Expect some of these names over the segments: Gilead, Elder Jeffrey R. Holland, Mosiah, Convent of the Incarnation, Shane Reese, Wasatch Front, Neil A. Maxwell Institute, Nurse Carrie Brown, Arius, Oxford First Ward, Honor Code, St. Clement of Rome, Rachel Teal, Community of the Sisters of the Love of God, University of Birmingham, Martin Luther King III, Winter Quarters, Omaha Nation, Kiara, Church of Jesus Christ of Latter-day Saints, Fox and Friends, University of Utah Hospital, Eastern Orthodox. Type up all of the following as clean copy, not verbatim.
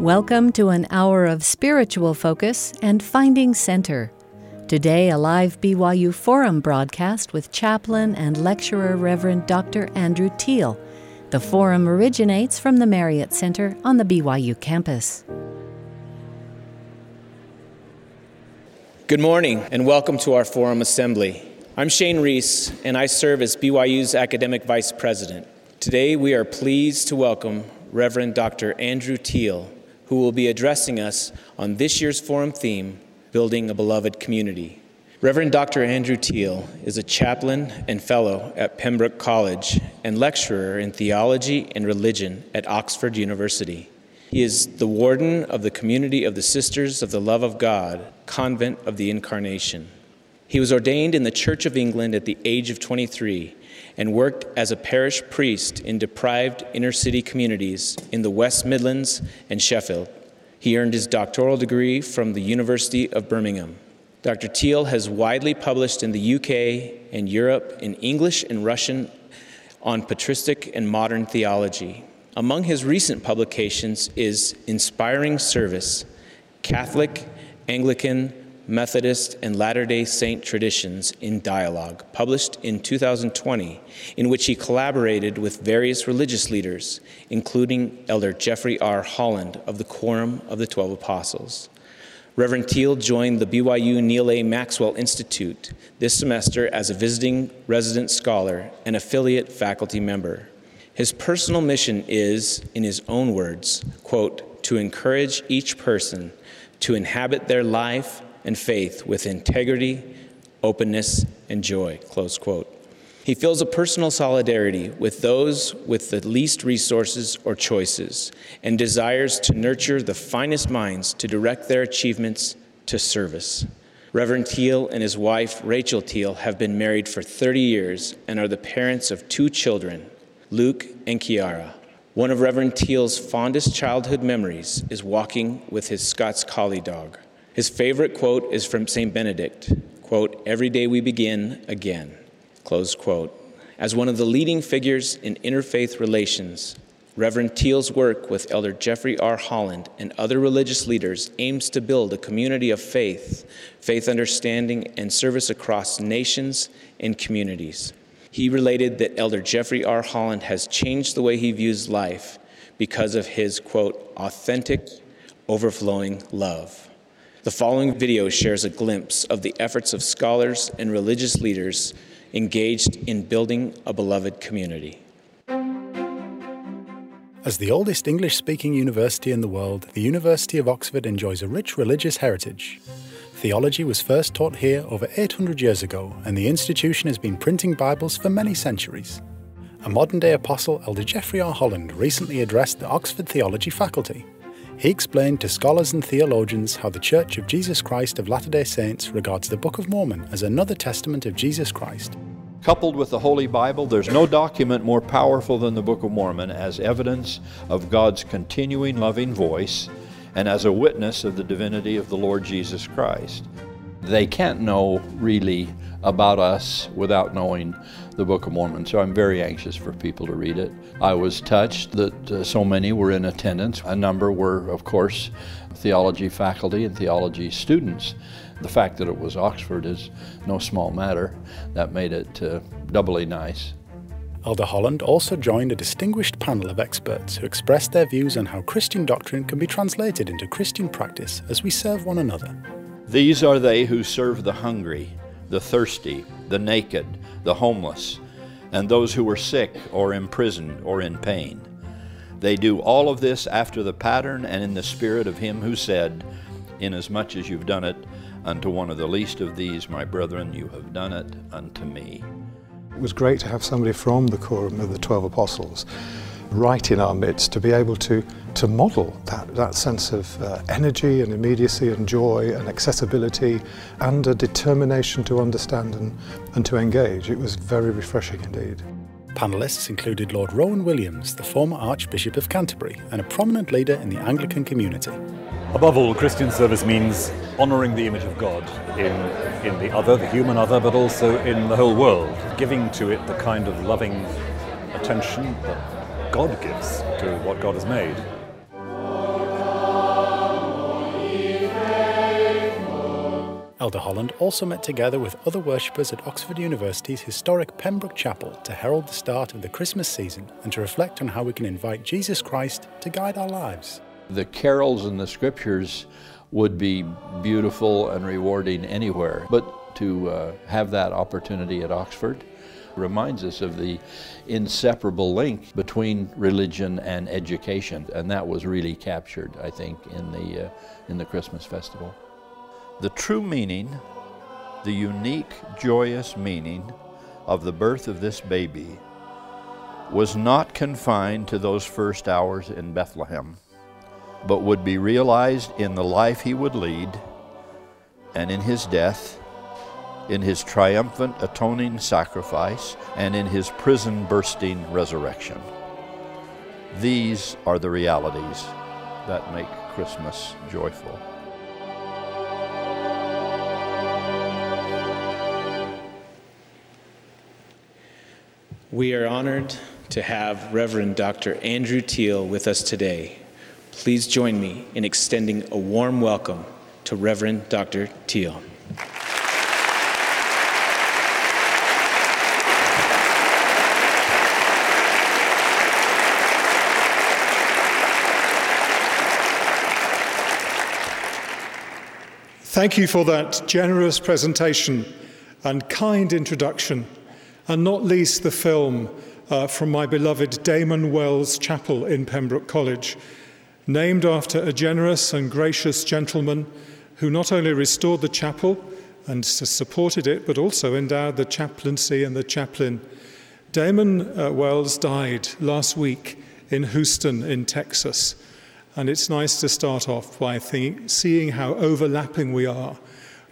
Welcome to an hour of spiritual focus and finding center. Today, a live BYU Forum broadcast with chaplain and lecturer Reverend Dr. Andrew Teal. The Forum originates from the Marriott Center on the BYU campus. Good morning, and welcome to our Forum Assembly. I'm Shane Reese, and I serve as BYU's Academic Vice President. Today, we are pleased to welcome Reverend Dr. Andrew Teal, who will be addressing us on this year's Forum theme, Building a Beloved Community. Reverend Dr. Andrew Teal is a chaplain and fellow at Pembroke College and lecturer in theology and religion at Oxford University. He is the warden of the Community of the Sisters of the Love of God, Convent of the Incarnation. He was ordained in the Church of England at the age of 23 and worked as a parish priest in deprived inner-city communities in the West Midlands and Sheffield. He earned his doctoral degree from the University of Birmingham. Dr. Teal has widely published in the UK and Europe in English and Russian on patristic and modern theology. Among his recent publications is Inspiring Service, Catholic, Anglican, Methodist, and Latter-day Saint Traditions in Dialogue, published in 2020, in which he collaborated with various religious leaders, including Elder Jeffrey R. Holland of the Quorum of the 12 Apostles. Reverend Teal joined the BYU Neil A. Maxwell Institute this semester as a visiting resident scholar and affiliate faculty member. His personal mission is, in his own words, quote, to encourage each person to inhabit their life and faith with integrity, openness, and joy, close quote. He feels a personal solidarity with those with the least resources or choices and desires to nurture the finest minds to direct their achievements to service. Reverend Teal and his wife, Rachel Teal, have been married for 30 years and are the parents of two children, Luke and Kiara. One of Reverend Teal's fondest childhood memories is walking with his Scots collie dog. His favorite quote is from St. Benedict, quote, every day we begin again, close quote. As one of the leading figures in interfaith relations, Reverend Teal's work with Elder Jeffrey R. Holland and other religious leaders aims to build a community of faith, faith understanding, and service across nations and communities. He related that Elder Jeffrey R. Holland has changed the way he views life because of his, quote, authentic, overflowing love. The following video shares a glimpse of the efforts of scholars and religious leaders engaged in building a beloved community. As the oldest English-speaking university in the world, the University of Oxford enjoys a rich religious heritage. Theology was first taught here over 800 years ago, and the institution has been printing Bibles for many centuries. A modern-day apostle, Elder Jeffrey R. Holland, recently addressed the Oxford Theology faculty. He explained to scholars and theologians how the Church of Jesus Christ of Latter-day Saints regards the Book of Mormon as another testament of Jesus Christ. Coupled with the Holy Bible, there's no document more powerful than the Book of Mormon as evidence of God's continuing loving voice and as a witness of the divinity of the Lord Jesus Christ. They can't know really about us without knowing the Book of Mormon, so I'm very anxious for people to read it. I was touched that so many were in attendance. A number were, of course, theology faculty and theology students. The fact that it was Oxford is no small matter. That made it doubly nice. Elder Holland also joined a distinguished panel of experts who expressed their views on how Christian doctrine can be translated into Christian practice as we serve one another. These are they who serve the hungry, the thirsty, the naked, the homeless, and those who are sick or imprisoned or in pain. They do all of this after the pattern and in the spirit of him who said, Inasmuch as you've done it unto one of the least of these, my brethren, you have done it unto me. It was great to have somebody from the Quorum of the 12 Apostles right in our midst to be able to model that sense of energy and immediacy and joy and accessibility and a determination to understand and to engage. It was very refreshing indeed. Panellists included Lord Rowan Williams, the former Archbishop of Canterbury and a prominent leader in the Anglican community. Above all, Christian service means honouring the image of God in the other, the human other, but also in the whole world, giving to it the kind of loving attention that God gives to what God has made. Elder Holland also met together with other worshippers at Oxford University's historic Pembroke Chapel to herald the start of the Christmas season and to reflect on how we can invite Jesus Christ to guide our lives. The carols and the scriptures would be beautiful and rewarding anywhere, but to have that opportunity at Oxford reminds us of the inseparable link between religion and education, and that was really captured, I think, in the Christmas festival. The true meaning, the unique, joyous meaning of the birth of this baby was not confined to those first hours in Bethlehem, but would be realized in the life he would lead and in his death, in his triumphant atoning sacrifice, and in his prison-bursting resurrection. These are the realities that make Christmas joyful. We are honored to have Reverend Dr. Andrew Teal with us today. Please join me in extending a warm welcome to Reverend Dr. Teal. Thank you for that generous presentation and kind introduction, and not least the film from my beloved Damon Wells Chapel in Pembroke College, named after a generous and gracious gentleman who not only restored the chapel and supported it, but also endowed the chaplaincy and the chaplain. Damon Wells died last week in Houston in Texas. And it's nice to start off by seeing how overlapping we are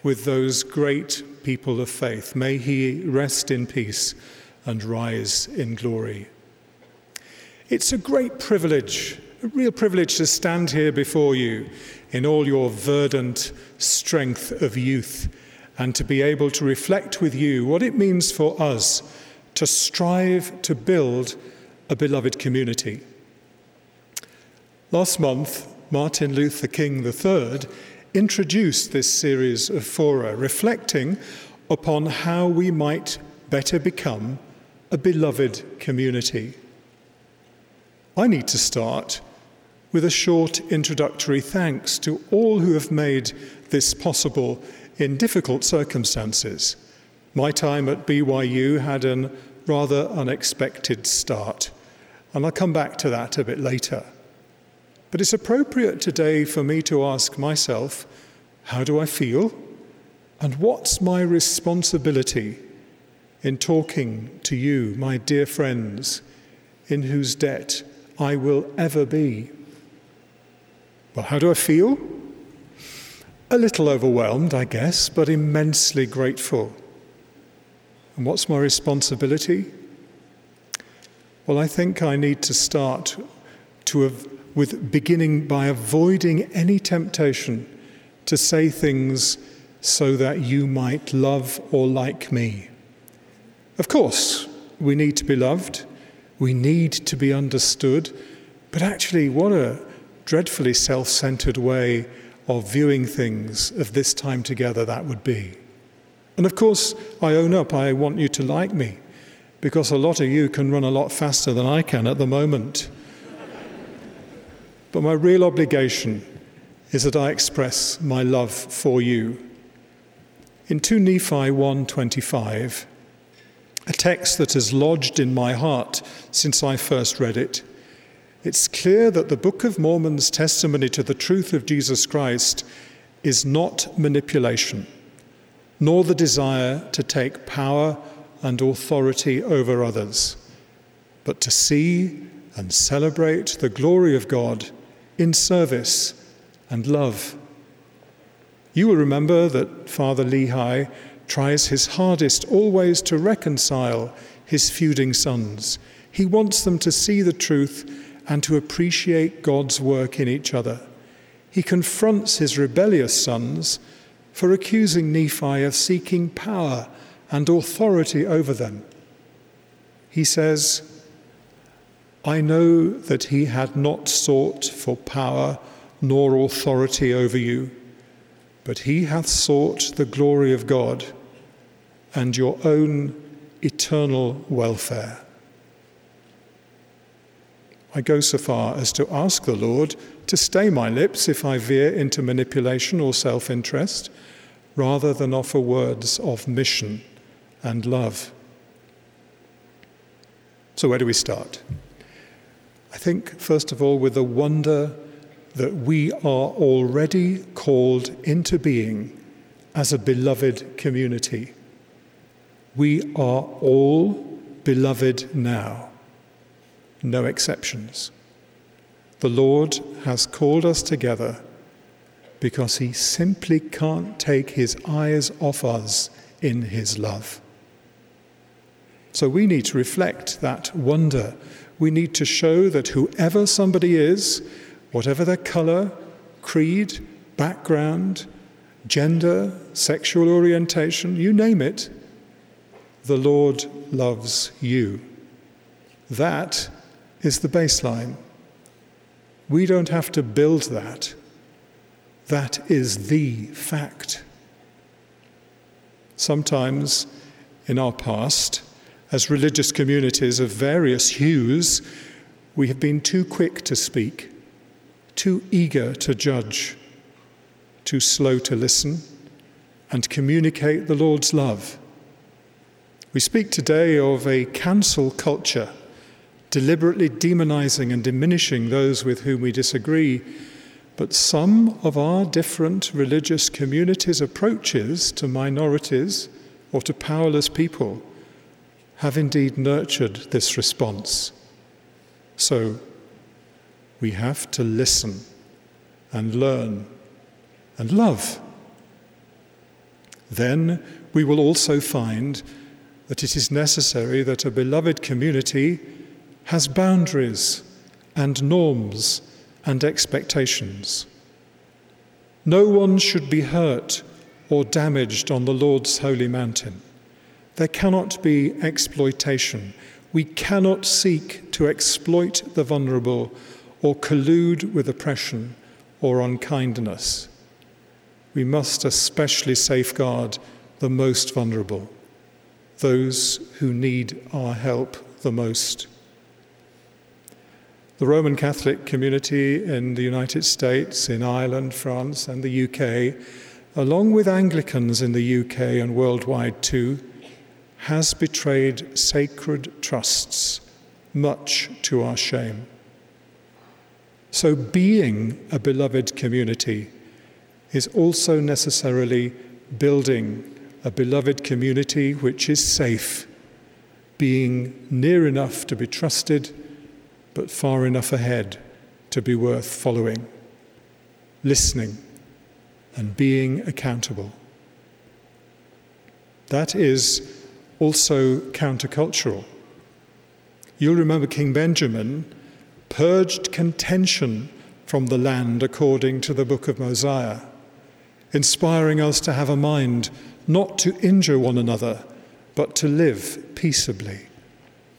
with those great people of faith. May he rest in peace and rise in glory. It's a great privilege, a real privilege, to stand here before you in all your verdant strength of youth and to be able to reflect with you what it means for us to strive to build a beloved community. Last month, Martin Luther King III introduced this series of fora, reflecting upon how we might better become a beloved community. I need to start with a short introductory thanks to all who have made this possible in difficult circumstances. My time at BYU had a rather unexpected start, and I'll come back to that a bit later. But it's appropriate today for me to ask myself, how do I feel? And what's my responsibility in talking to you, my dear friends, in whose debt I will ever be? Well, how do I feel? A little overwhelmed, I guess, but immensely grateful. And what's my responsibility? Well, I think I need to start with beginning by avoiding any temptation to say things so that you might love or like me. Of course, we need to be loved, we need to be understood, but actually what a dreadfully self-centered way of viewing things of this time together that would be. And of course, I own up, I want you to like me, because a lot of you can run a lot faster than I can at the moment. But my real obligation is that I express my love for you. In 2 Nephi 1:25, a text that has lodged in my heart since I first read it, it's clear that the Book of Mormon's testimony to the truth of Jesus Christ is not manipulation, nor the desire to take power and authority over others, but to see and celebrate the glory of God in service and love. You will remember that Father Lehi tries his hardest always to reconcile his feuding sons. He wants them to see the truth and to appreciate God's work in each other. He confronts his rebellious sons for accusing Nephi of seeking power and authority over them. He says, I know that he had not sought for power nor authority over you, but he hath sought the glory of God and your own eternal welfare. I go so far as to ask the Lord to stay my lips if I veer into manipulation or self-interest, rather than offer words of mission and love. So where do we start? I think, first of all, with the wonder that we are already called into being as a beloved community. We are all beloved now, no exceptions. The Lord has called us together because he simply can't take his eyes off us in his love. So we need to reflect that wonder. We need to show that whoever somebody is, whatever their color, creed, background, gender, sexual orientation, you name it, the Lord loves you. That is the baseline. We don't have to build that. That is the fact. Sometimes in our past, as religious communities of various hues, we have been too quick to speak, too eager to judge, too slow to listen and communicate the Lord's love. We speak today of a cancel culture, deliberately demonizing and diminishing those with whom we disagree. But some of our different religious communities' approaches to minorities or to powerless people have indeed nurtured this response. So we have to listen and learn and love. Then we will also find that it is necessary that a beloved community has boundaries and norms and expectations. No one should be hurt or damaged on the Lord's holy mountain. There cannot be exploitation. We cannot seek to exploit the vulnerable or collude with oppression or unkindness. We must especially safeguard the most vulnerable, those who need our help the most. The Roman Catholic community in the United States, in Ireland, France, and the UK, along with Anglicans in the UK and worldwide too, has betrayed sacred trusts, much to our shame. So being a beloved community is also necessarily building a beloved community which is safe, being near enough to be trusted, but far enough ahead to be worth following, listening, and being accountable. That is also countercultural. You'll remember King Benjamin purged contention from the land according to the Book of Mosiah, inspiring us to have a mind not to injure one another, but to live peaceably,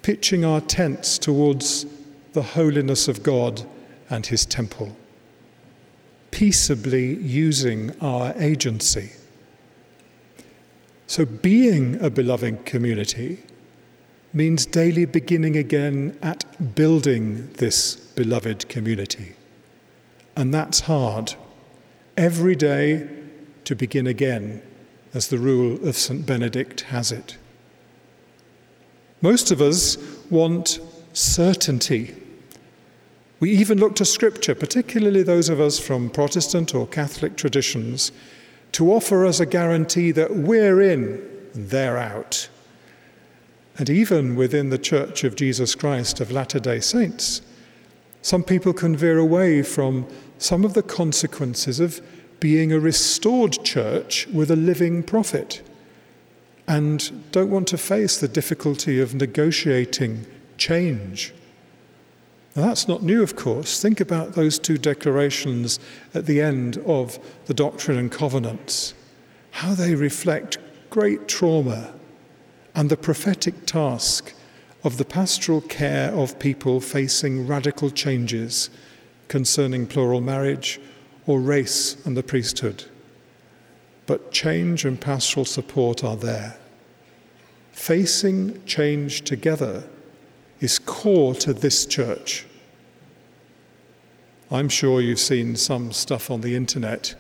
pitching our tents towards the holiness of God and his temple, peaceably using our agency. So being a beloved community means daily beginning again at building this beloved community. And that's hard. Every day to begin again, as the rule of St. Benedict has it. Most of us want certainty. We even look to Scripture, particularly those of us from Protestant or Catholic traditions, to offer us a guarantee that we're in, they're out. And even within the Church of Jesus Christ of Latter-day Saints, some people can veer away from some of the consequences of being a restored church with a living prophet, and don't want to face the difficulty of negotiating change. Now, that's not new, of course. Think about those two declarations at the end of the Doctrine and Covenants, how they reflect great trauma and the prophetic task of the pastoral care of people facing radical changes concerning plural marriage or race and the priesthood. but change and pastoral support are there. Facing change together is core to this church. I'm sure you've seen some stuff on the internet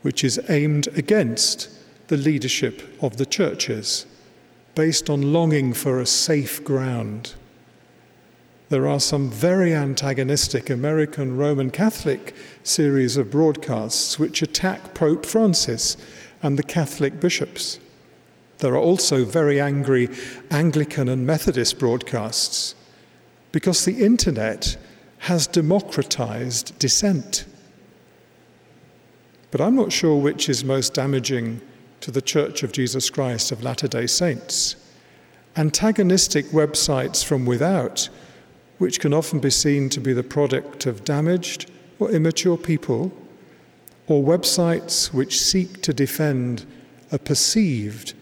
which is aimed against the leadership of the churches, based on longing for a safe ground. There are some very antagonistic American Roman Catholic series of broadcasts which attack Pope Francis and the Catholic bishops. There are also very angry Anglican and Methodist broadcasts, because the internet has democratized dissent. But I'm not sure which is most damaging to the Church of Jesus Christ of Latter-day Saints. Antagonistic websites from without, which can often be seen to be the product of damaged or immature people, or websites which seek to defend a perceived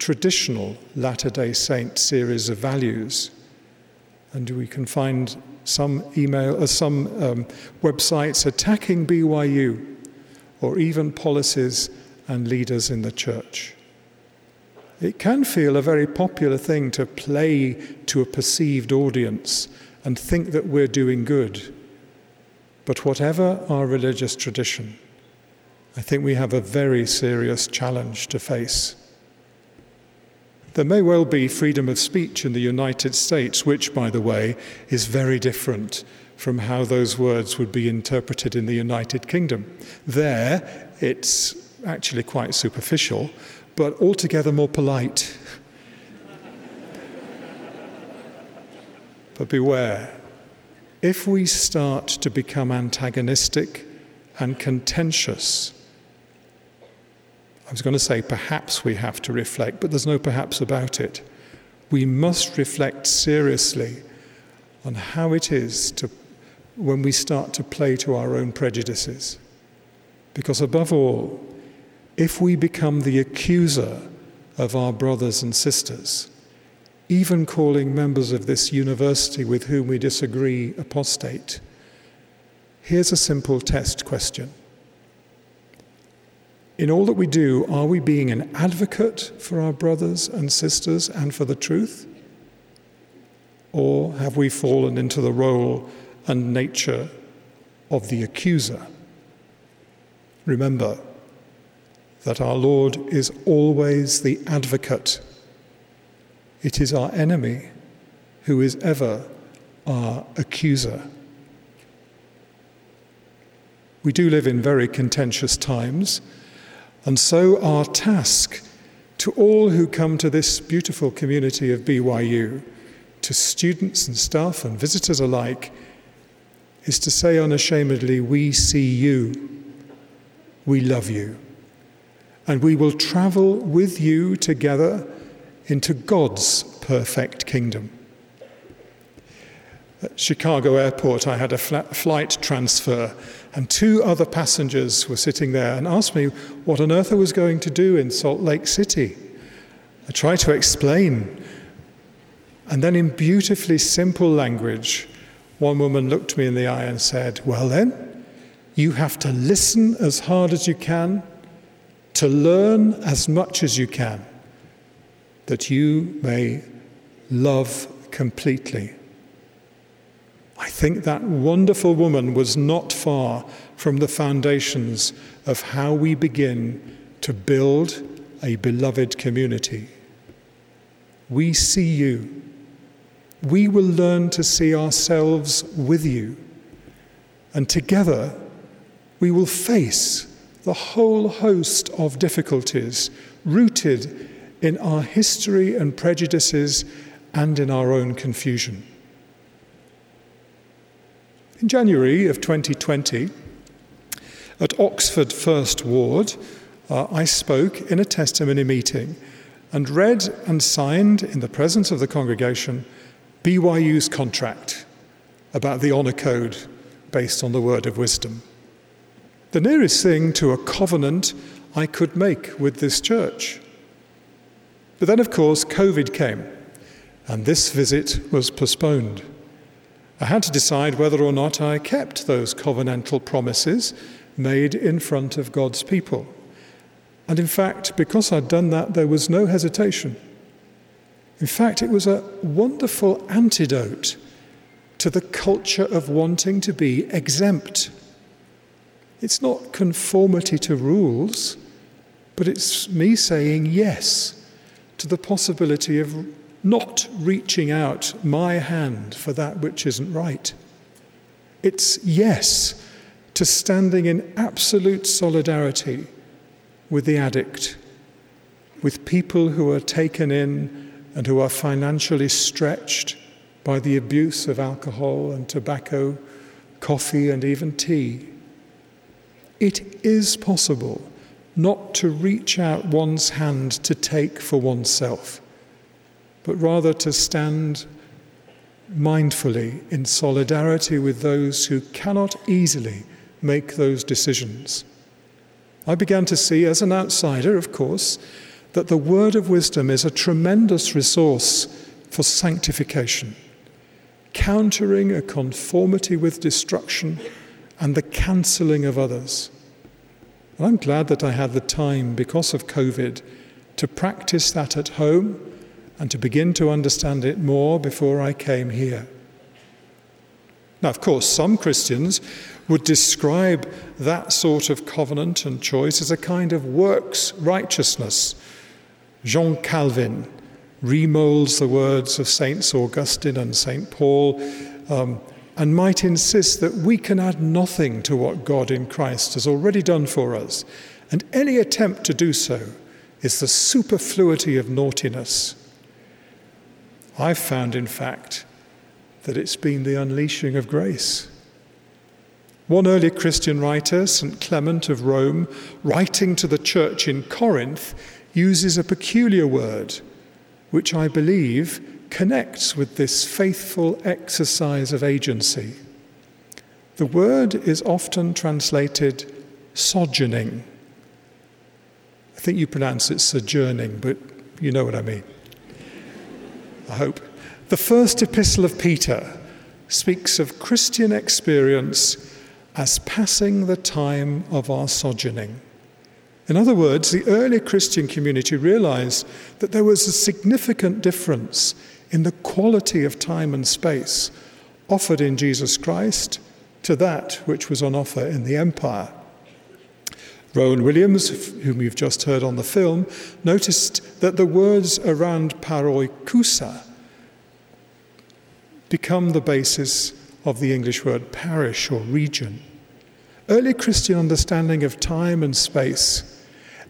traditional Latter-day Saint series of values. And we can find some websites attacking BYU or even policies and leaders in the church. It can feel a very popular thing to play to a perceived audience and think that we're doing good. But whatever our religious tradition, I think we have a very serious challenge to face. There may well be freedom of speech in the United States, which, by the way, is very different from how those words would be interpreted in the United Kingdom. There, it's actually quite superficial, but altogether more polite. But beware, if we start to become antagonistic and contentious, I was going to say perhaps we have to reflect, but there's no perhaps about it. We must reflect seriously on how it is when we start to play to our own prejudices. Because above all, if we become the accuser of our brothers and sisters, even calling members of this university with whom we disagree apostate, here's a simple test question. In all that we do, are we being an advocate for our brothers and sisters and for the truth? Or have we fallen into the role and nature of the accuser? Remember, that our Lord is always the advocate. It is our enemy who is ever our accuser. We do live in very contentious times, and so our task to all who come to this beautiful community of BYU, to students and staff and visitors alike, is to say unashamedly, we see you, we love you. And we will travel with you together into God's perfect kingdom. At Chicago Airport, I had a flight transfer, and two other passengers were sitting there and asked me what on earth I was going to do in Salt Lake City. I tried to explain, and then in beautifully simple language, one woman looked me in the eye and said, well then, you have to listen as hard as you can, to learn as much as you can, that you may love completely. I think that wonderful woman was not far from the foundations of how we begin to build a beloved community. We see you. We will learn to see ourselves with you. And together, we will face the whole host of difficulties rooted in our history and prejudices and in our own confusion. In January of 2020, at Oxford First Ward, I spoke in a testimony meeting and read and signed in the presence of the congregation BYU's contract about the Honor Code based on the Word of Wisdom. The nearest thing to a covenant I could make with this church. But then, of course, COVID came, and this visit was postponed. I had to decide whether or not I kept those covenantal promises made in front of God's people. And in fact, because I'd done that, there was no hesitation. In fact, it was a wonderful antidote to the culture of wanting to be exempt. It's not conformity to rules, but it's me saying yes to the possibility of not reaching out my hand for that which isn't right. It's yes to standing in absolute solidarity with the addict, with people who are taken in and who are financially stretched by the abuse of alcohol and tobacco, coffee and even tea. It is possible not to reach out one's hand to take for oneself, but rather to stand mindfully in solidarity with those who cannot easily make those decisions. I began to see, as an outsider, of course, that the Word of Wisdom is a tremendous resource for sanctification, countering a conformity with destruction and the cancelling of others. And I'm glad that I had the time, because of COVID, to practice that at home and to begin to understand it more before I came here. Now, of course, some Christians would describe that sort of covenant and choice as a kind of works righteousness. John Calvin remolds the words of Saints Augustine and Saint Paul, and might insist that we can add nothing to what God in Christ has already done for us, and any attempt to do so is the superfluity of naughtiness. I've found, in fact, that it's been the unleashing of grace. One early Christian writer, St. Clement of Rome, writing to the church in Corinth, uses a peculiar word, which I believe connects with this faithful exercise of agency. The word is often translated sojourning. I think you pronounce it sojourning, but you know what I mean, I hope. The first epistle of Peter speaks of Christian experience as passing the time of our sojourning. In other words, the early Christian community realized that there was a significant difference in the quality of time and space offered in Jesus Christ to that which was on offer in the empire. Rowan Williams, whom you've just heard on the film, noticed that the words around paroikousa become the basis of the English word parish or region. Early Christian understanding of time and space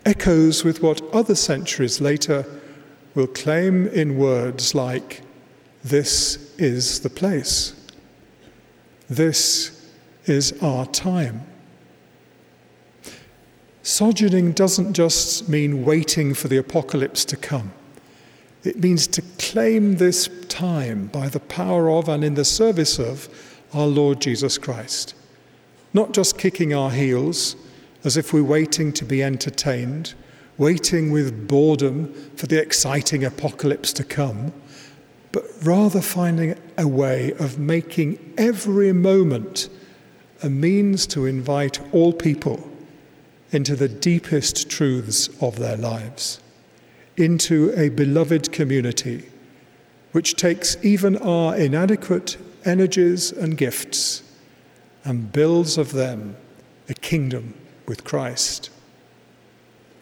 echoes with what other centuries later will claim in words like, this is the place, this is our time. Sojourning doesn't just mean waiting for the apocalypse to come. It means to claim this time by the power of and in the service of our Lord Jesus Christ. Not just kicking our heels as if we're waiting to be entertained, waiting with boredom for the exciting apocalypse to come, but rather finding a way of making every moment a means to invite all people into the deepest truths of their lives, into a beloved community which takes even our inadequate energies and gifts and builds of them a kingdom with Christ.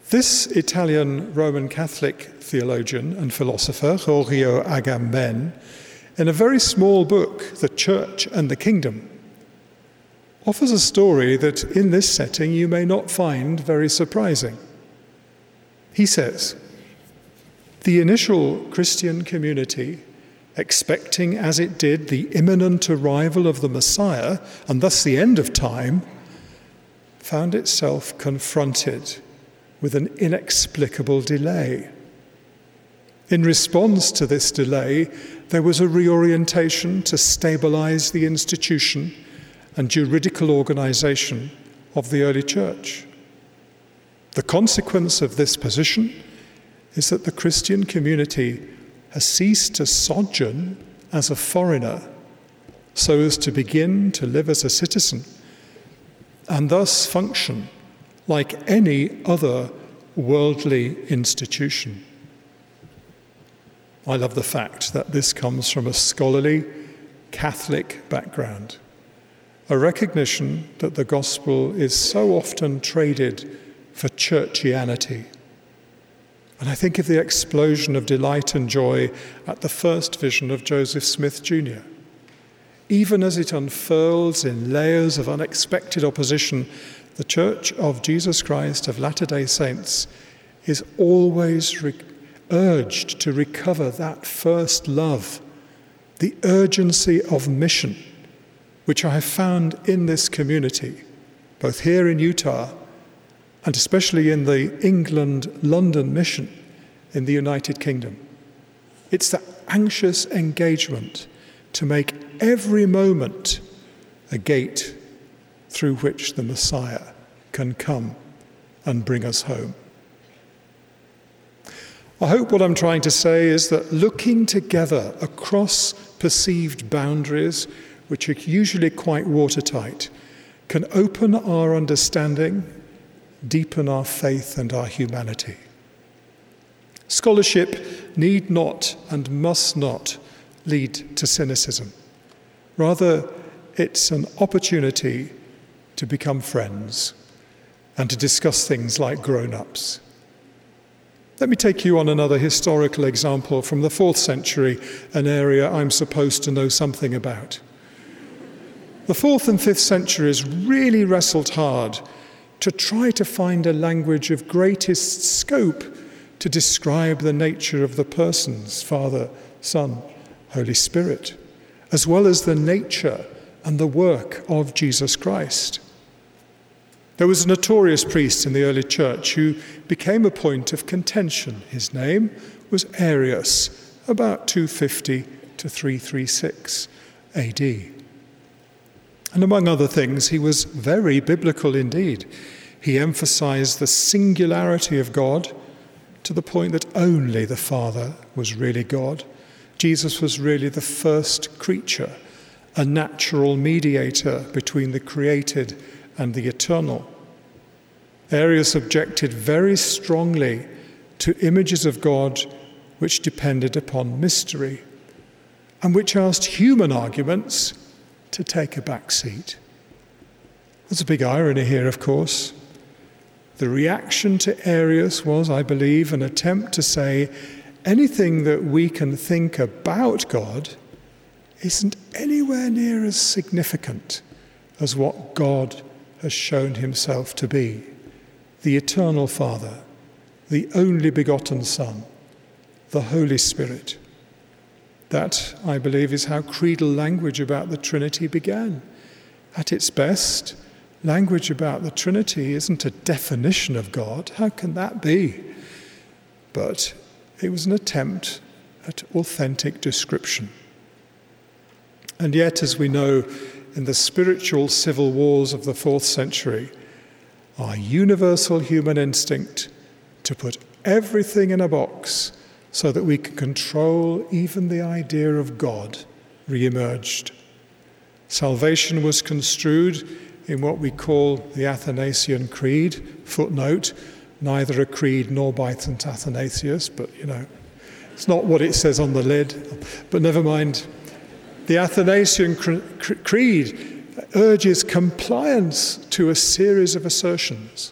This Italian Roman Catholic theologian and philosopher, Giorgio Agamben, in a very small book, The Church and the Kingdom, offers a story that in this setting you may not find very surprising. He says, the initial Christian community, expecting as it did the imminent arrival of the Messiah, and thus the end of time, found itself confronted with an inexplicable delay. In response to this delay, there was a reorientation to stabilize the institution and juridical organization of the early church. The consequence of this position is that the Christian community has ceased to sojourn as a foreigner so as to begin to live as a citizen and thus function like any other worldly institution. I love the fact that this comes from a scholarly Catholic background, a recognition that the gospel is so often traded for churchianity. And I think of the explosion of delight and joy at the first vision of Joseph Smith Jr. Even as it unfurls in layers of unexpected opposition, the Church of Jesus Christ of Latter-day Saints is always urged to recover that first love, the urgency of mission, which I have found in this community, both here in Utah and especially in the England-London mission in the United Kingdom. It's that anxious engagement to make every moment a gate through which the Messiah can come and bring us home. I hope what I'm trying to say is that looking together across perceived boundaries, which are usually quite watertight, can open our understanding, deepen our faith and our humanity. Scholarship need not and must not lead to cynicism. Rather, it's an opportunity to become friends and to discuss things like grown-ups. Let me take you on another historical example from the 4th century, an area I'm supposed to know something about. The 4th and 5th centuries really wrestled hard to try to find a language of greatest scope to describe the nature of the persons, Father, Son, Holy Spirit, as well as the nature and the work of Jesus Christ. There was a notorious priest in the early church who became a point of contention. His name was Arius, about 250 to 336 AD. And among other things, he was very biblical indeed. He emphasized the singularity of God to the point that only the Father was really God. Jesus was really the first creature, a natural mediator between the created and the eternal. Arius objected very strongly to images of God which depended upon mystery and which asked human arguments to take a back seat. There's a big irony here, of course. The reaction to Arius was, I believe, an attempt to say anything that we can think about God isn't anywhere near as significant as what God has shown himself to be, the eternal Father, the only begotten Son, the Holy Spirit. That, I believe, is how creedal language about the Trinity began. At its best, language about the Trinity isn't a definition of God. How can that be? But it was an attempt at authentic description. And yet, as we know, in the spiritual civil wars of the 4th century, our universal human instinct to put everything in a box so that we can control even the idea of God re-emerged. Salvation was construed in what we call the Athanasian Creed, footnote, neither a creed nor by St. Athanasius, but it's not what it says on the lid, but never mind. The Athanasian Creed urges compliance to a series of assertions,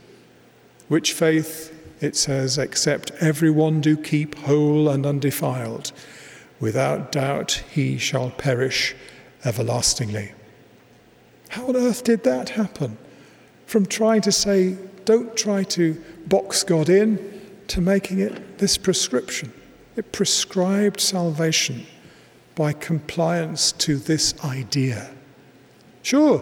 which faith, it says, except everyone do keep whole and undefiled, without doubt he shall perish everlastingly. How on earth did that happen? From trying to say, don't try to box God in, to making it this prescription. It prescribed salvation by compliance to this idea. Sure,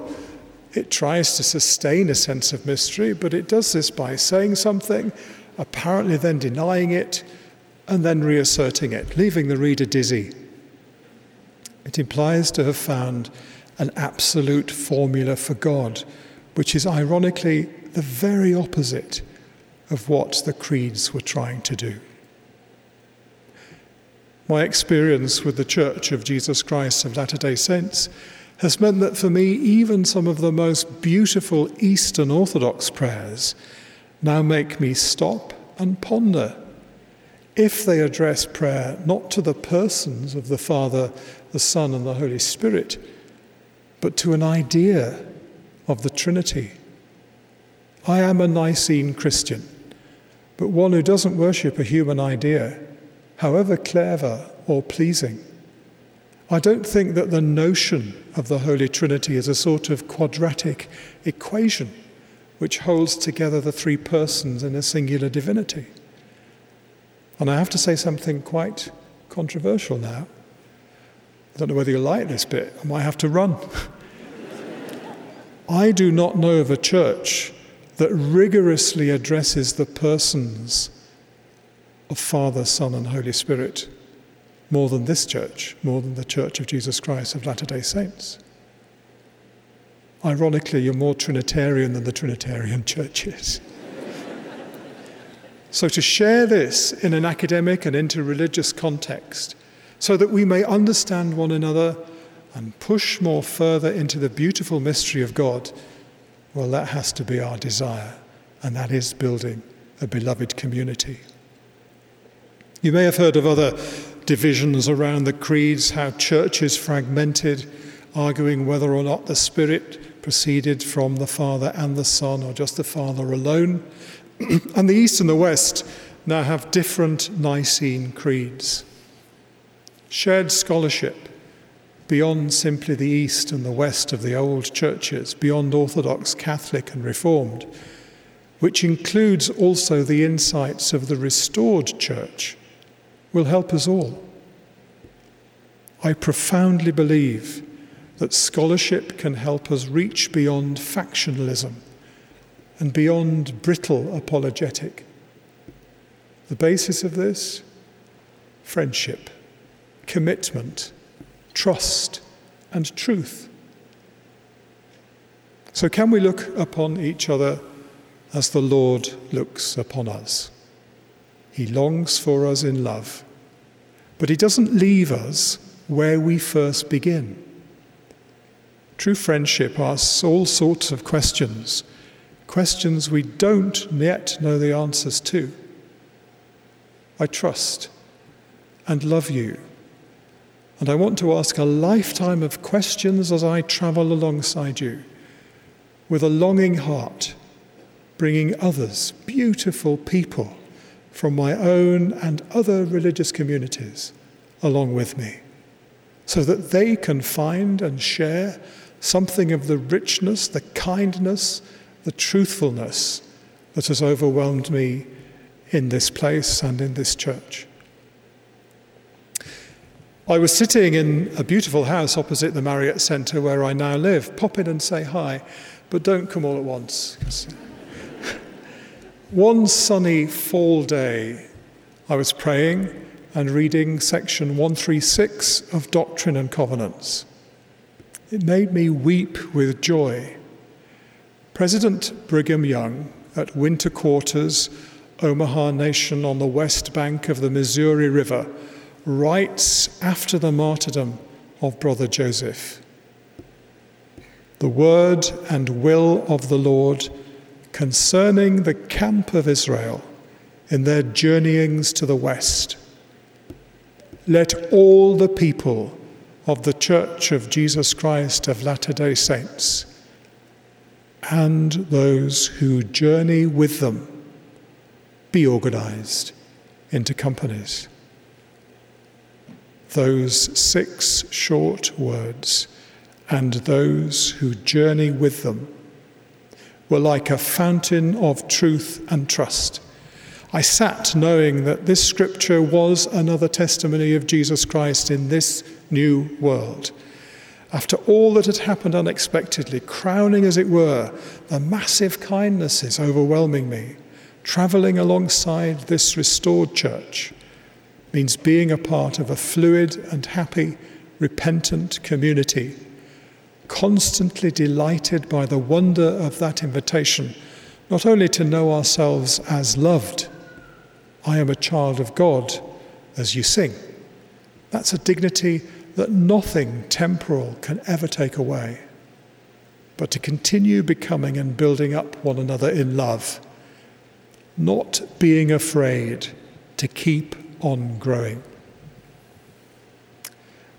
it tries to sustain a sense of mystery, but it does this by saying something, apparently then denying it, and then reasserting it, leaving the reader dizzy. It implies to have found an absolute formula for God, which is ironically the very opposite of what the creeds were trying to do. My experience with the Church of Jesus Christ of Latter-day Saints has meant that for me, even some of the most beautiful Eastern Orthodox prayers now make me stop and ponder. If they address prayer not to the persons of the Father, the Son, and the Holy Spirit, but to an idea of the Trinity. I am a Nicene Christian, but one who doesn't worship a human idea, however clever or pleasing. I don't think that the notion of the Holy Trinity is a sort of quadratic equation which holds together the three persons in a singular divinity. And I have to say something quite controversial now. I don't know whether you like this bit. I might have to run. I do not know of a church that rigorously addresses the persons of Father, Son, and Holy Spirit more than this church, more than the Church of Jesus Christ of Latter-day Saints. Ironically, you're more Trinitarian than the Trinitarian churches. So to share this in an academic and interreligious context so that we may understand one another and push more further into the beautiful mystery of God, well, that has to be our desire, and that is building a beloved community. You may have heard of other divisions around the creeds, how church is fragmented, arguing whether or not the Spirit proceeded from the Father and the Son or just the Father alone. And the East and the West now have different Nicene creeds. Shared scholarship beyond simply the East and the West of the old churches, beyond Orthodox, Catholic and Reformed, which includes also the insights of the restored church, will help us all. I profoundly believe that scholarship can help us reach beyond factionalism and beyond brittle apologetic. The basis of this? Friendship, commitment, trust, and truth. So can we look upon each other as the Lord looks upon us? He longs for us in love, but he doesn't leave us where we first begin. True friendship asks all sorts of questions we don't yet know the answers to. I trust and love you, and I want to ask a lifetime of questions as I travel alongside you, with a longing heart, bringing others, beautiful people from my own and other religious communities along with me, so that they can find and share something of the richness, the kindness, the truthfulness that has overwhelmed me in this place and in this church. I was sitting in a beautiful house opposite the Marriott Centre where I now live. Pop in and say hi, but don't come all at once. One sunny fall day, I was praying and reading section 136 of Doctrine and Covenants. It made me weep with joy. President Brigham Young, at winter quarters, Omaha Nation on the west bank of the Missouri River, writes after the martyrdom of Brother Joseph, "The word and will of the Lord concerning the camp of Israel in their journeyings to the west. Let all the people of the Church of Jesus Christ of Latter-day Saints and those who journey with them be organized into companies." Those six short words, "and those who journey with them," were like a fountain of truth and trust. I sat knowing that this scripture was another testimony of Jesus Christ in this new world. After all that had happened unexpectedly, crowning, as it were, the massive kindnesses overwhelming me, travelling alongside this restored church means being a part of a fluid and happy, repentant community, constantly delighted by the wonder of that invitation, not only to know ourselves as loved, "I am a child of God," as you sing. That's a dignity that nothing temporal can ever take away, but to continue becoming and building up one another in love, not being afraid to keep on growing.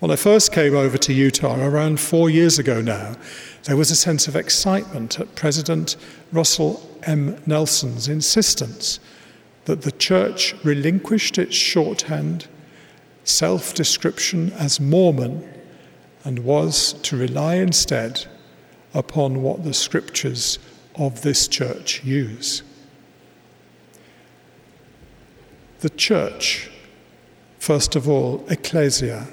When I first came over to Utah around 4 years ago now, there was a sense of excitement at President Russell M. Nelson's insistence that the church relinquished its shorthand self-description as Mormon and was to rely instead upon what the scriptures of this church use. The church, first of all, ecclesia,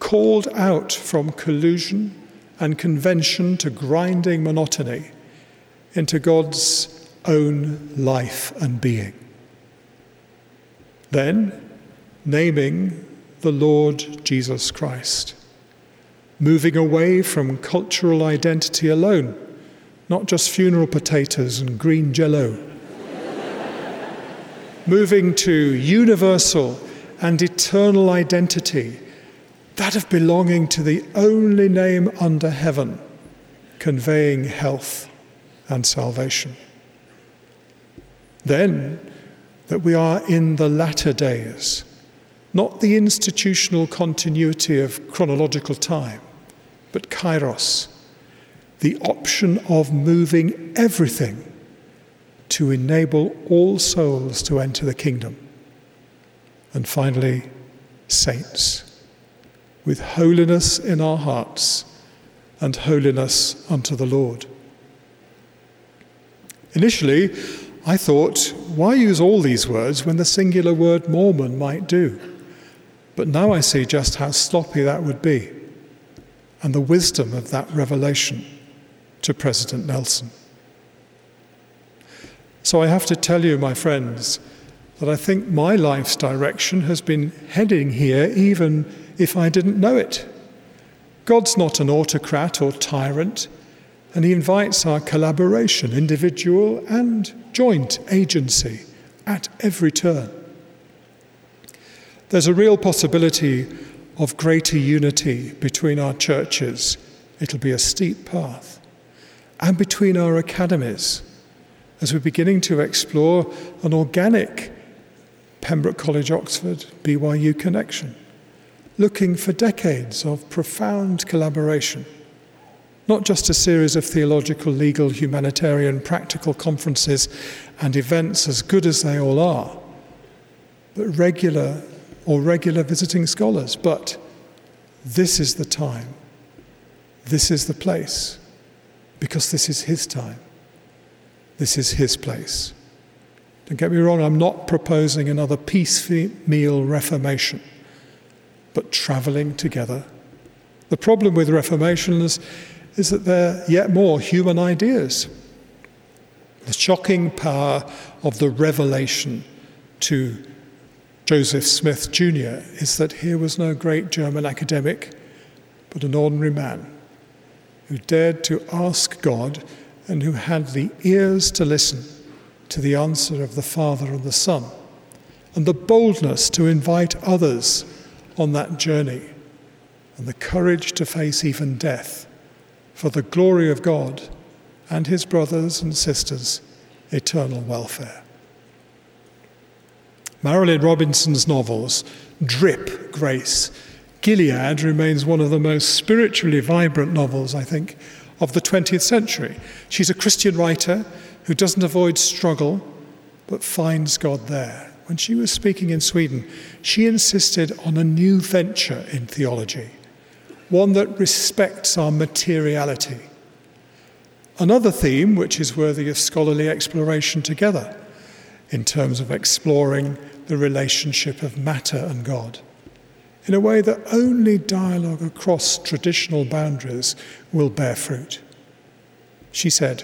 called out from collusion and convention to grinding monotony into God's own life and being. Then, naming the Lord Jesus Christ, moving away from cultural identity alone, not just funeral potatoes and green jello, moving to universal and eternal identity, that of belonging to the only name under heaven, conveying health and salvation. Then, that we are in the latter days, not the institutional continuity of chronological time, but kairos, the option of moving everything to enable all souls to enter the kingdom. And finally, saints, with holiness in our hearts and holiness unto the Lord. Initially, I thought, why use all these words when the singular word Mormon might do? But now I see just how sloppy that would be, and the wisdom of that revelation to President Nelson. So I have to tell you, my friends, that I think my life's direction has been heading here even if I didn't know it. God's not an autocrat or tyrant, and he invites our collaboration, individual and joint agency, at every turn. There's a real possibility of greater unity between our churches, it'll be a steep path, and between our academies, as we're beginning to explore an organic Pembroke College, Oxford, BYU connection, looking for decades of profound collaboration, not just a series of theological, legal, humanitarian, practical conferences and events as good as they all are, but regular visiting scholars. But this is the time, this is the place, because this is his time, this is his place. Don't get me wrong, I'm not proposing another piecemeal reformation, but travelling together. The problem with reformations is that they're yet more human ideas. The shocking power of the revelation to Joseph Smith Jr. is that here was no great German academic, but an ordinary man who dared to ask God and who had the ears to listen to the answer of the Father and the Son, and the boldness to invite others on that journey, and the courage to face even death for the glory of God and his brothers and sisters' eternal welfare. Marilyn Robinson's novels drip grace. Gilead remains one of the most spiritually vibrant novels, I think, of the 20th century. She's a Christian writer who doesn't avoid struggle, but finds God there. When she was speaking in Sweden, she insisted on a new venture in theology, one that respects our materiality. Another theme which is worthy of scholarly exploration together in terms of exploring the relationship of matter and God in a way that only dialogue across traditional boundaries will bear fruit. She said,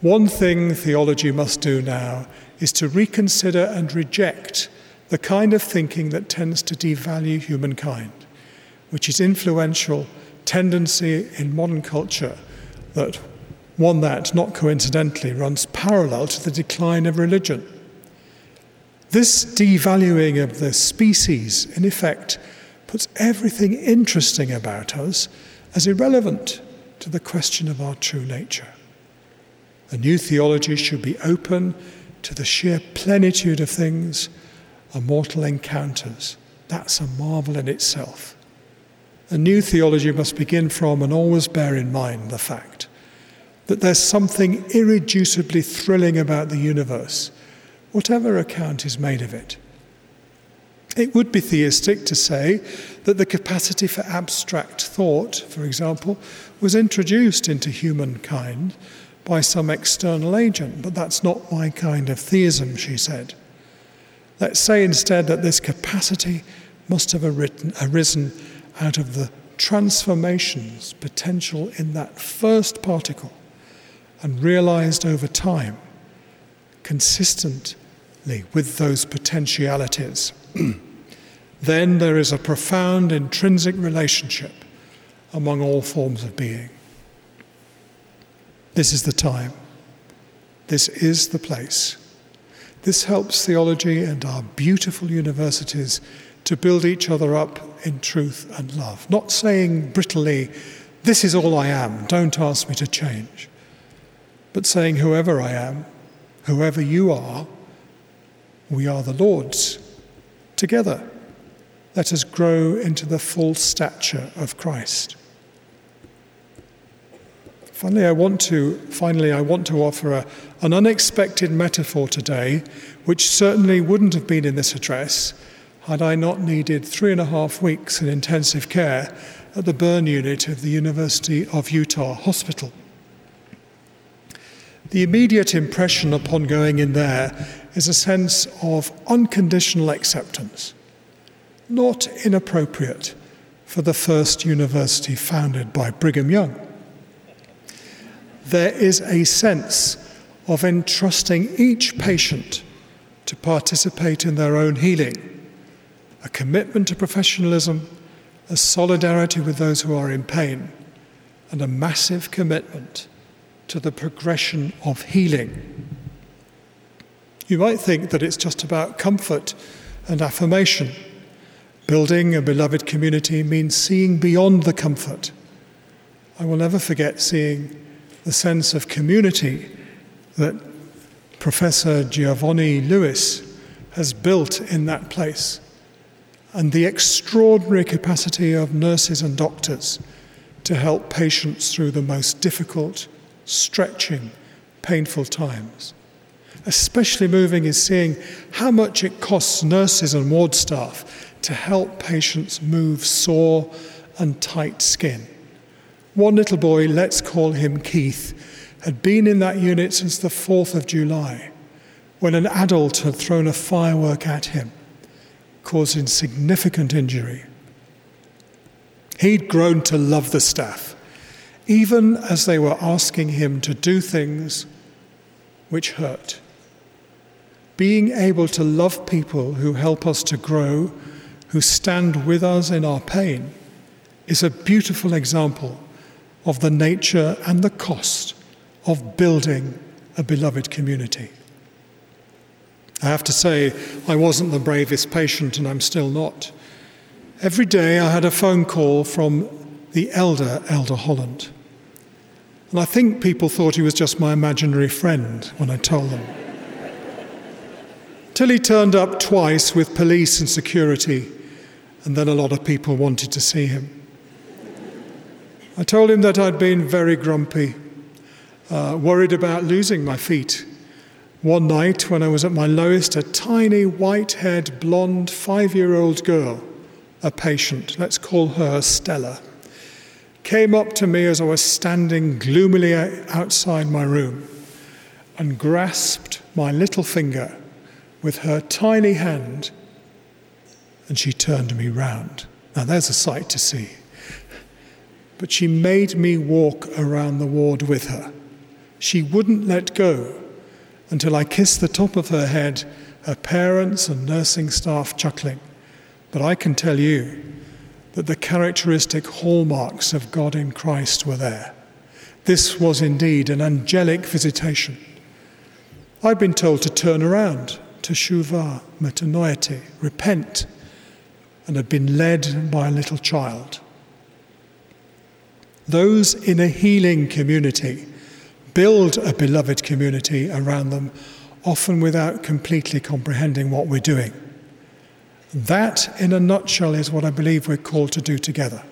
"One thing theology must do now is to reconsider and reject the kind of thinking that tends to devalue humankind, which is influential tendency in modern culture, that not coincidentally runs parallel to the decline of religion. This devaluing of the species, in effect, puts everything interesting about us as irrelevant to the question of our true nature. A new theology should be open to the sheer plenitude of things are mortal encounters. That's a marvel in itself. A new theology must begin from and always bear in mind the fact that there's something irreducibly thrilling about the universe, whatever account is made of it. It would be theistic to say that the capacity for abstract thought, for example, was introduced into humankind by some external agent, but that's not my kind of theism, she said. Let's say instead that this capacity must have arisen out of the transformations potential in that first particle and realized over time, consistently with those potentialities. Then there is a profound intrinsic relationship among all forms of being. This is the time. This is the place. This helps theology and our beautiful universities to build each other up in truth and love. Not saying brittly, this is all I am, don't ask me to change. But saying, whoever I am, whoever you are, we are the Lord's. Together, let us grow into the full stature of Christ. Finally, I want to offer an unexpected metaphor today, which certainly wouldn't have been in this address had I not needed 3.5 weeks in intensive care at the burn unit of the University of Utah Hospital. The immediate impression upon going in there is a sense of unconditional acceptance, not inappropriate for the first university founded by Brigham Young. There is a sense of entrusting each patient to participate in their own healing, a commitment to professionalism, a solidarity with those who are in pain, and a massive commitment to the progression of healing. You might think that it's just about comfort and affirmation. Building a beloved community means seeing beyond the comfort. I will never forget seeing the sense of community that Professor Giovanni Lewis has built in that place, and the extraordinary capacity of nurses and doctors to help patients through the most difficult, stretching, painful times. Especially moving is seeing how much it costs nurses and ward staff to help patients move sore and tight skin. One little boy, let's call him Keith, had been in that unit since the 4th of July, when an adult had thrown a firework at him, causing significant injury. He'd grown to love the staff, even as they were asking him to do things which hurt. Being able to love people who help us to grow, who stand with us in our pain, is a beautiful example of the nature and the cost of building a beloved community. I have to say, I wasn't the bravest patient, and I'm still not. Every day I had a phone call from the Elder Holland. And I think people thought he was just my imaginary friend when I told them. Till he turned up twice with police and security, and then a lot of people wanted to see him. I told him that I'd been very grumpy, worried about losing my feet. One night, when I was at my lowest, a tiny, white-haired, blonde, 5-year-old girl, a patient, let's call her Stella, came up to me as I was standing gloomily outside my room and grasped my little finger with her tiny hand, and she turned me round. Now, there's a sight to see. But she made me walk around the ward with her. She wouldn't let go until I kissed the top of her head, her parents and nursing staff chuckling. But I can tell you that the characteristic hallmarks of God in Christ were there. This was indeed an angelic visitation. I'd been told to turn around, teshuva, metanoia, repent, and had been led by a little child. Those in a healing community build a beloved community around them often without completely comprehending what we're doing. That, in a nutshell, is what I believe we're called to do together.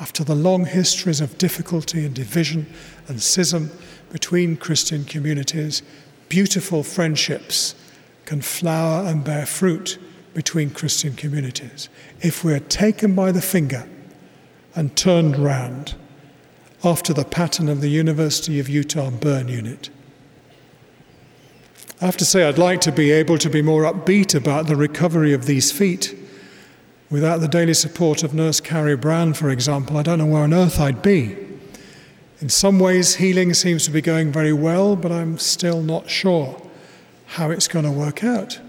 After the long histories of difficulty and division and schism between Christian communities, beautiful friendships can flower and bear fruit between Christian communities. If we're taken by the finger and turned round after the pattern of the University of Utah Burn Unit. I have to say, I'd like to be able to be more upbeat about the recovery of these feet. Without the daily support of Nurse Carrie Brown, for example, I don't know where on earth I'd be. In some ways, healing seems to be going very well, but I'm still not sure how it's going to work out.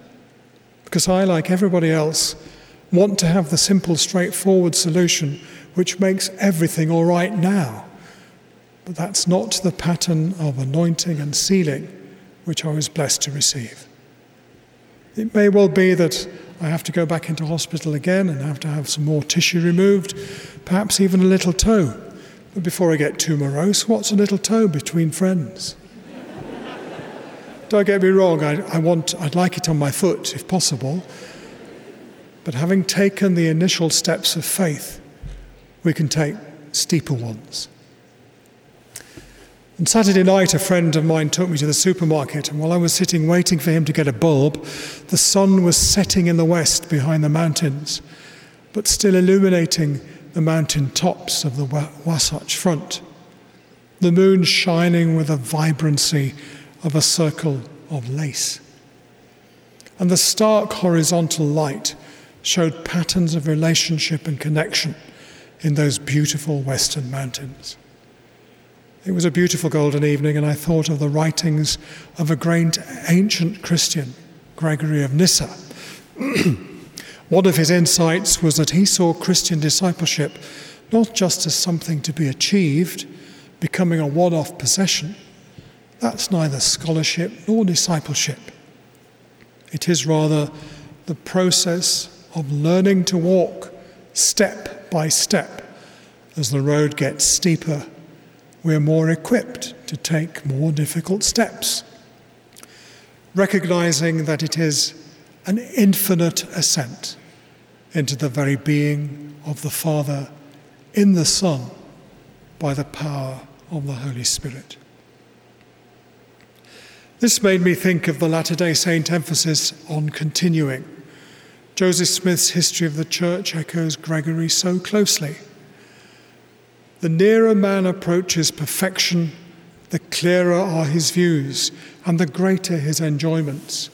Because I, like everybody else, want to have the simple, straightforward solution which makes everything all right now. But that's not the pattern of anointing and sealing which I was blessed to receive. It may well be that I have to go back into hospital again and have to have some more tissue removed, perhaps even a little toe. But before I get too morose, what's a little toe between friends? Don't get me wrong, I'd like it on my foot, if possible. But having taken the initial steps of faith, we can take steeper ones. On Saturday night, a friend of mine took me to the supermarket, and while I was sitting waiting for him to get a bulb, the sun was setting in the west behind the mountains, but still illuminating the mountain tops of the Wasatch Front, the moon shining with the vibrancy of a circle of lace. And the stark horizontal light showed patterns of relationship and connection in those beautiful western mountains. It was a beautiful golden evening, and I thought of the writings of a great ancient Christian, Gregory of Nyssa. One of his insights was that he saw Christian discipleship not just as something to be achieved, becoming a one-off possession. That's neither scholarship nor discipleship. It is rather the process of learning to walk step by step as the road gets steeper. We're more equipped to take more difficult steps, recognizing that it is an infinite ascent into the very being of the Father in the Son by the power of the Holy Spirit. This made me think of the Latter-day Saint emphasis on continuing. Joseph Smith's History of the Church echoes Gregory so closely. The nearer man approaches perfection, the clearer are his views and the greater his enjoyments,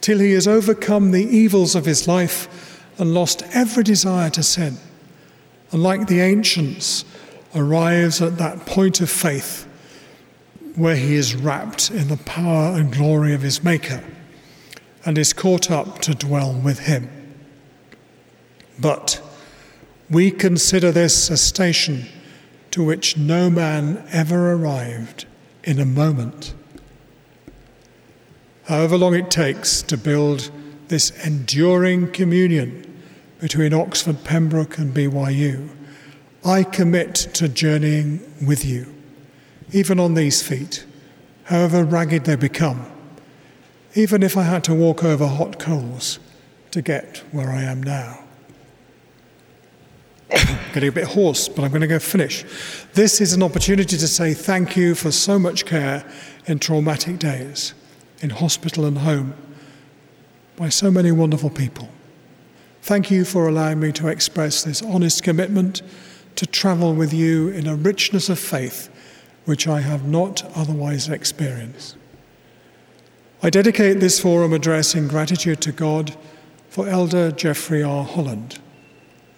till he has overcome the evils of his life and lost every desire to sin, and like the ancients, arrives at that point of faith where he is wrapped in the power and glory of his Maker and is caught up to dwell with him. But we consider this a station to which no man ever arrived in a moment. However long it takes to build this enduring communion between Oxford, Pembroke and BYU, I commit to journeying with you, even on these feet, however ragged they become, even if I had to walk over hot coals to get where I am now. I'm getting a bit hoarse, but I'm going to go finish. This is an opportunity to say thank you for so much care in traumatic days, in hospital and home, by so many wonderful people. Thank you for allowing me to express this honest commitment to travel with you in a richness of faith which I have not otherwise experienced. I dedicate this forum address in gratitude to God for Elder Jeffrey R. Holland,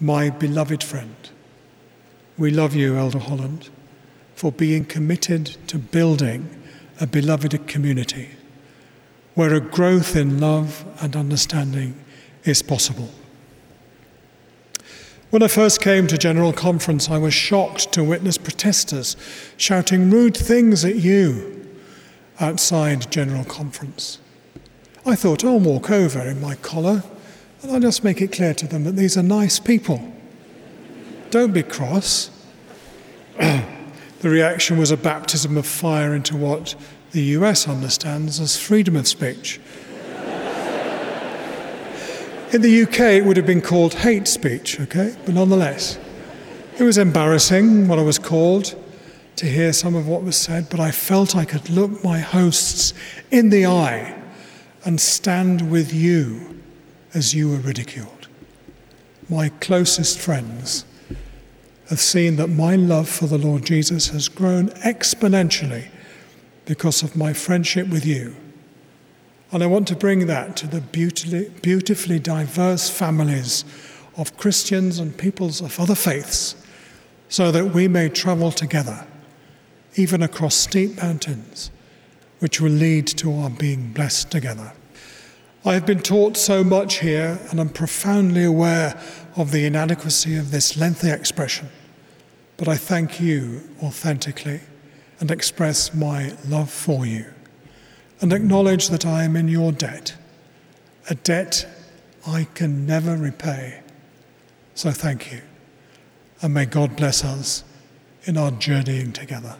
my beloved friend. We love you, Elder Holland, for being committed to building a beloved community where a growth in love and understanding is possible. When I first came to General Conference, I was shocked to witness protesters shouting rude things at you outside General Conference. I thought, I'll walk over in my collar, and I'll just make it clear to them that these are nice people. Don't be cross. The reaction was a baptism of fire into what the US understands as freedom of speech. In the UK, it would have been called hate speech, okay? But nonetheless, it was embarrassing what I was called to hear some of what was said, but I felt I could look my hosts in the eye and stand with you as you were ridiculed. My closest friends have seen that my love for the Lord Jesus has grown exponentially because of my friendship with you. And I want to bring that to the beautifully diverse families of Christians and peoples of other faiths so that we may travel together, even across steep mountains, which will lead to our being blessed together. I have been taught so much here, and I'm profoundly aware of the inadequacy of this lengthy expression, but I thank you authentically and express my love for you, and acknowledge that I am in your debt, a debt I can never repay. So thank you, and may God bless us in our journeying together.